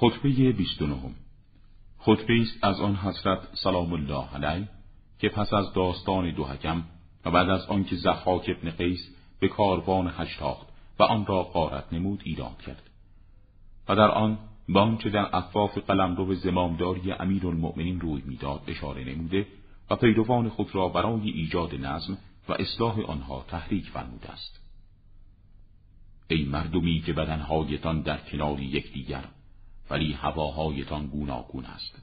خطبه 29 خطبه است از آن حضرت سلام الله علیه که پس از داستان دو حکم و بعد از آنکه ضحاک ابن قیس به کاروان هشتاخت و آن را غارت نمود ایراد کرد و در آن به آنچه در افواف قلمرو زمامداری امیرالمؤمنین روی میداد اشاره نموده و پیروان خود را برای ایجاد نظم و اصلاح آنها تحریک فرموده است. ای مردمی که بدنهایتان در کنار یکدیگر ولی هواهایتان گوناگون است.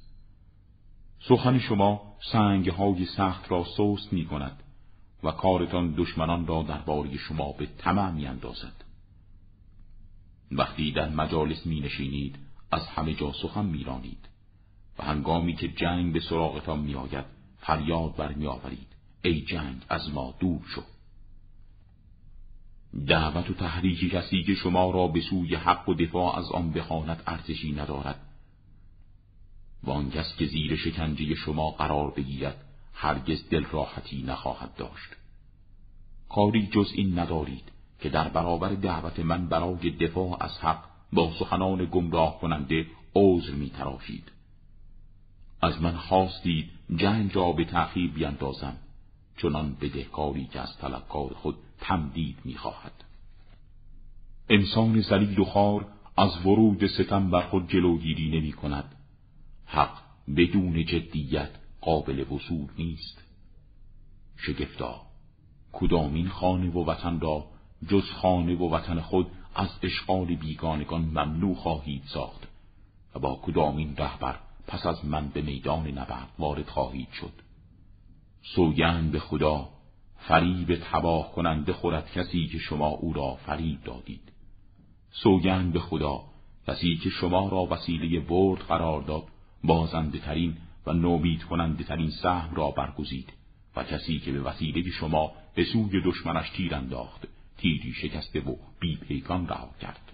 سخن شما سنگهای سخت را سست می کند و کارتان دشمنان را درباره شما به طمع می اندازد. وقتی در مجالس می نشینید از همه جا سخن می رانید و هنگامی که جنگ به سراغتان می آید فریاد برمی آورید ای جنگ از ما دور شو. دعوت و تحریک کسی که شما را به سوی حق و دفاع از آن بخواند ارزشی ندارد و آن کس که زیر شکنجه شما قرار بگیرد هرگز دل راحتی نخواهد داشت. کاری جز این ندارید که در برابر دعوت من برای دفاع از حق با سخنان گمراه کننده عذر می تراشید. از من خواستید جنگ را به تأخیر بیندازم چنان بدهکاری که از طلبکار خود تمدید می‌خواهد. انسان ذلیل و خوار از ورود ستم بر خود جلوگیری نمی‌کند. حق بدون جدیت قابل وصول نیست. شگفتا کدامین خانه و وطن را جز خانه و وطن خود از اشغال بیگانگان ممنوع خواهید ساخت و با کدامین رهبر پس از من به میدان نبرد وارد خواهید شد. سوگند به خدا فریب تباه کننده خورد کسی که شما او را فریب دادید. سوگند به خدا کسی که شما را وسیله برد قرار داد بازنده ترین و نومید کننده ترین سهم را برگزید و کسی که به وسیله شما به سوی دشمنش تیر انداخت تیری شکسته و بی پیکان رها کرد.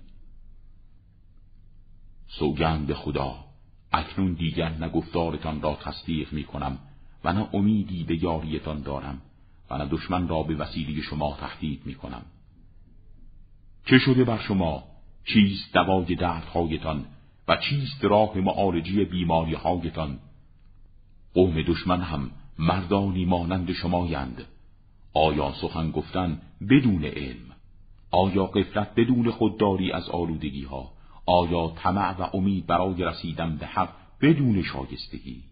سوگند به خدا اکنون دیگر نه گفتارتان را تصدیق می کنم و نه امیدی به یاریتان دارم و نه دشمن را به وسیله شما تهدید می کنم. چه شده بر شما؟ چیست دوای دردهایتان و چیست راه معالجه بیماریهایتان؟ قوم دشمن هم مردانی مانند شمایند. آیا سخن گفتن بدون علم؟ آیا غفلت بدون خودداری از آلودگی ها؟ آیا طمع و امید برای رسیدن به حق بدون شایستگی؟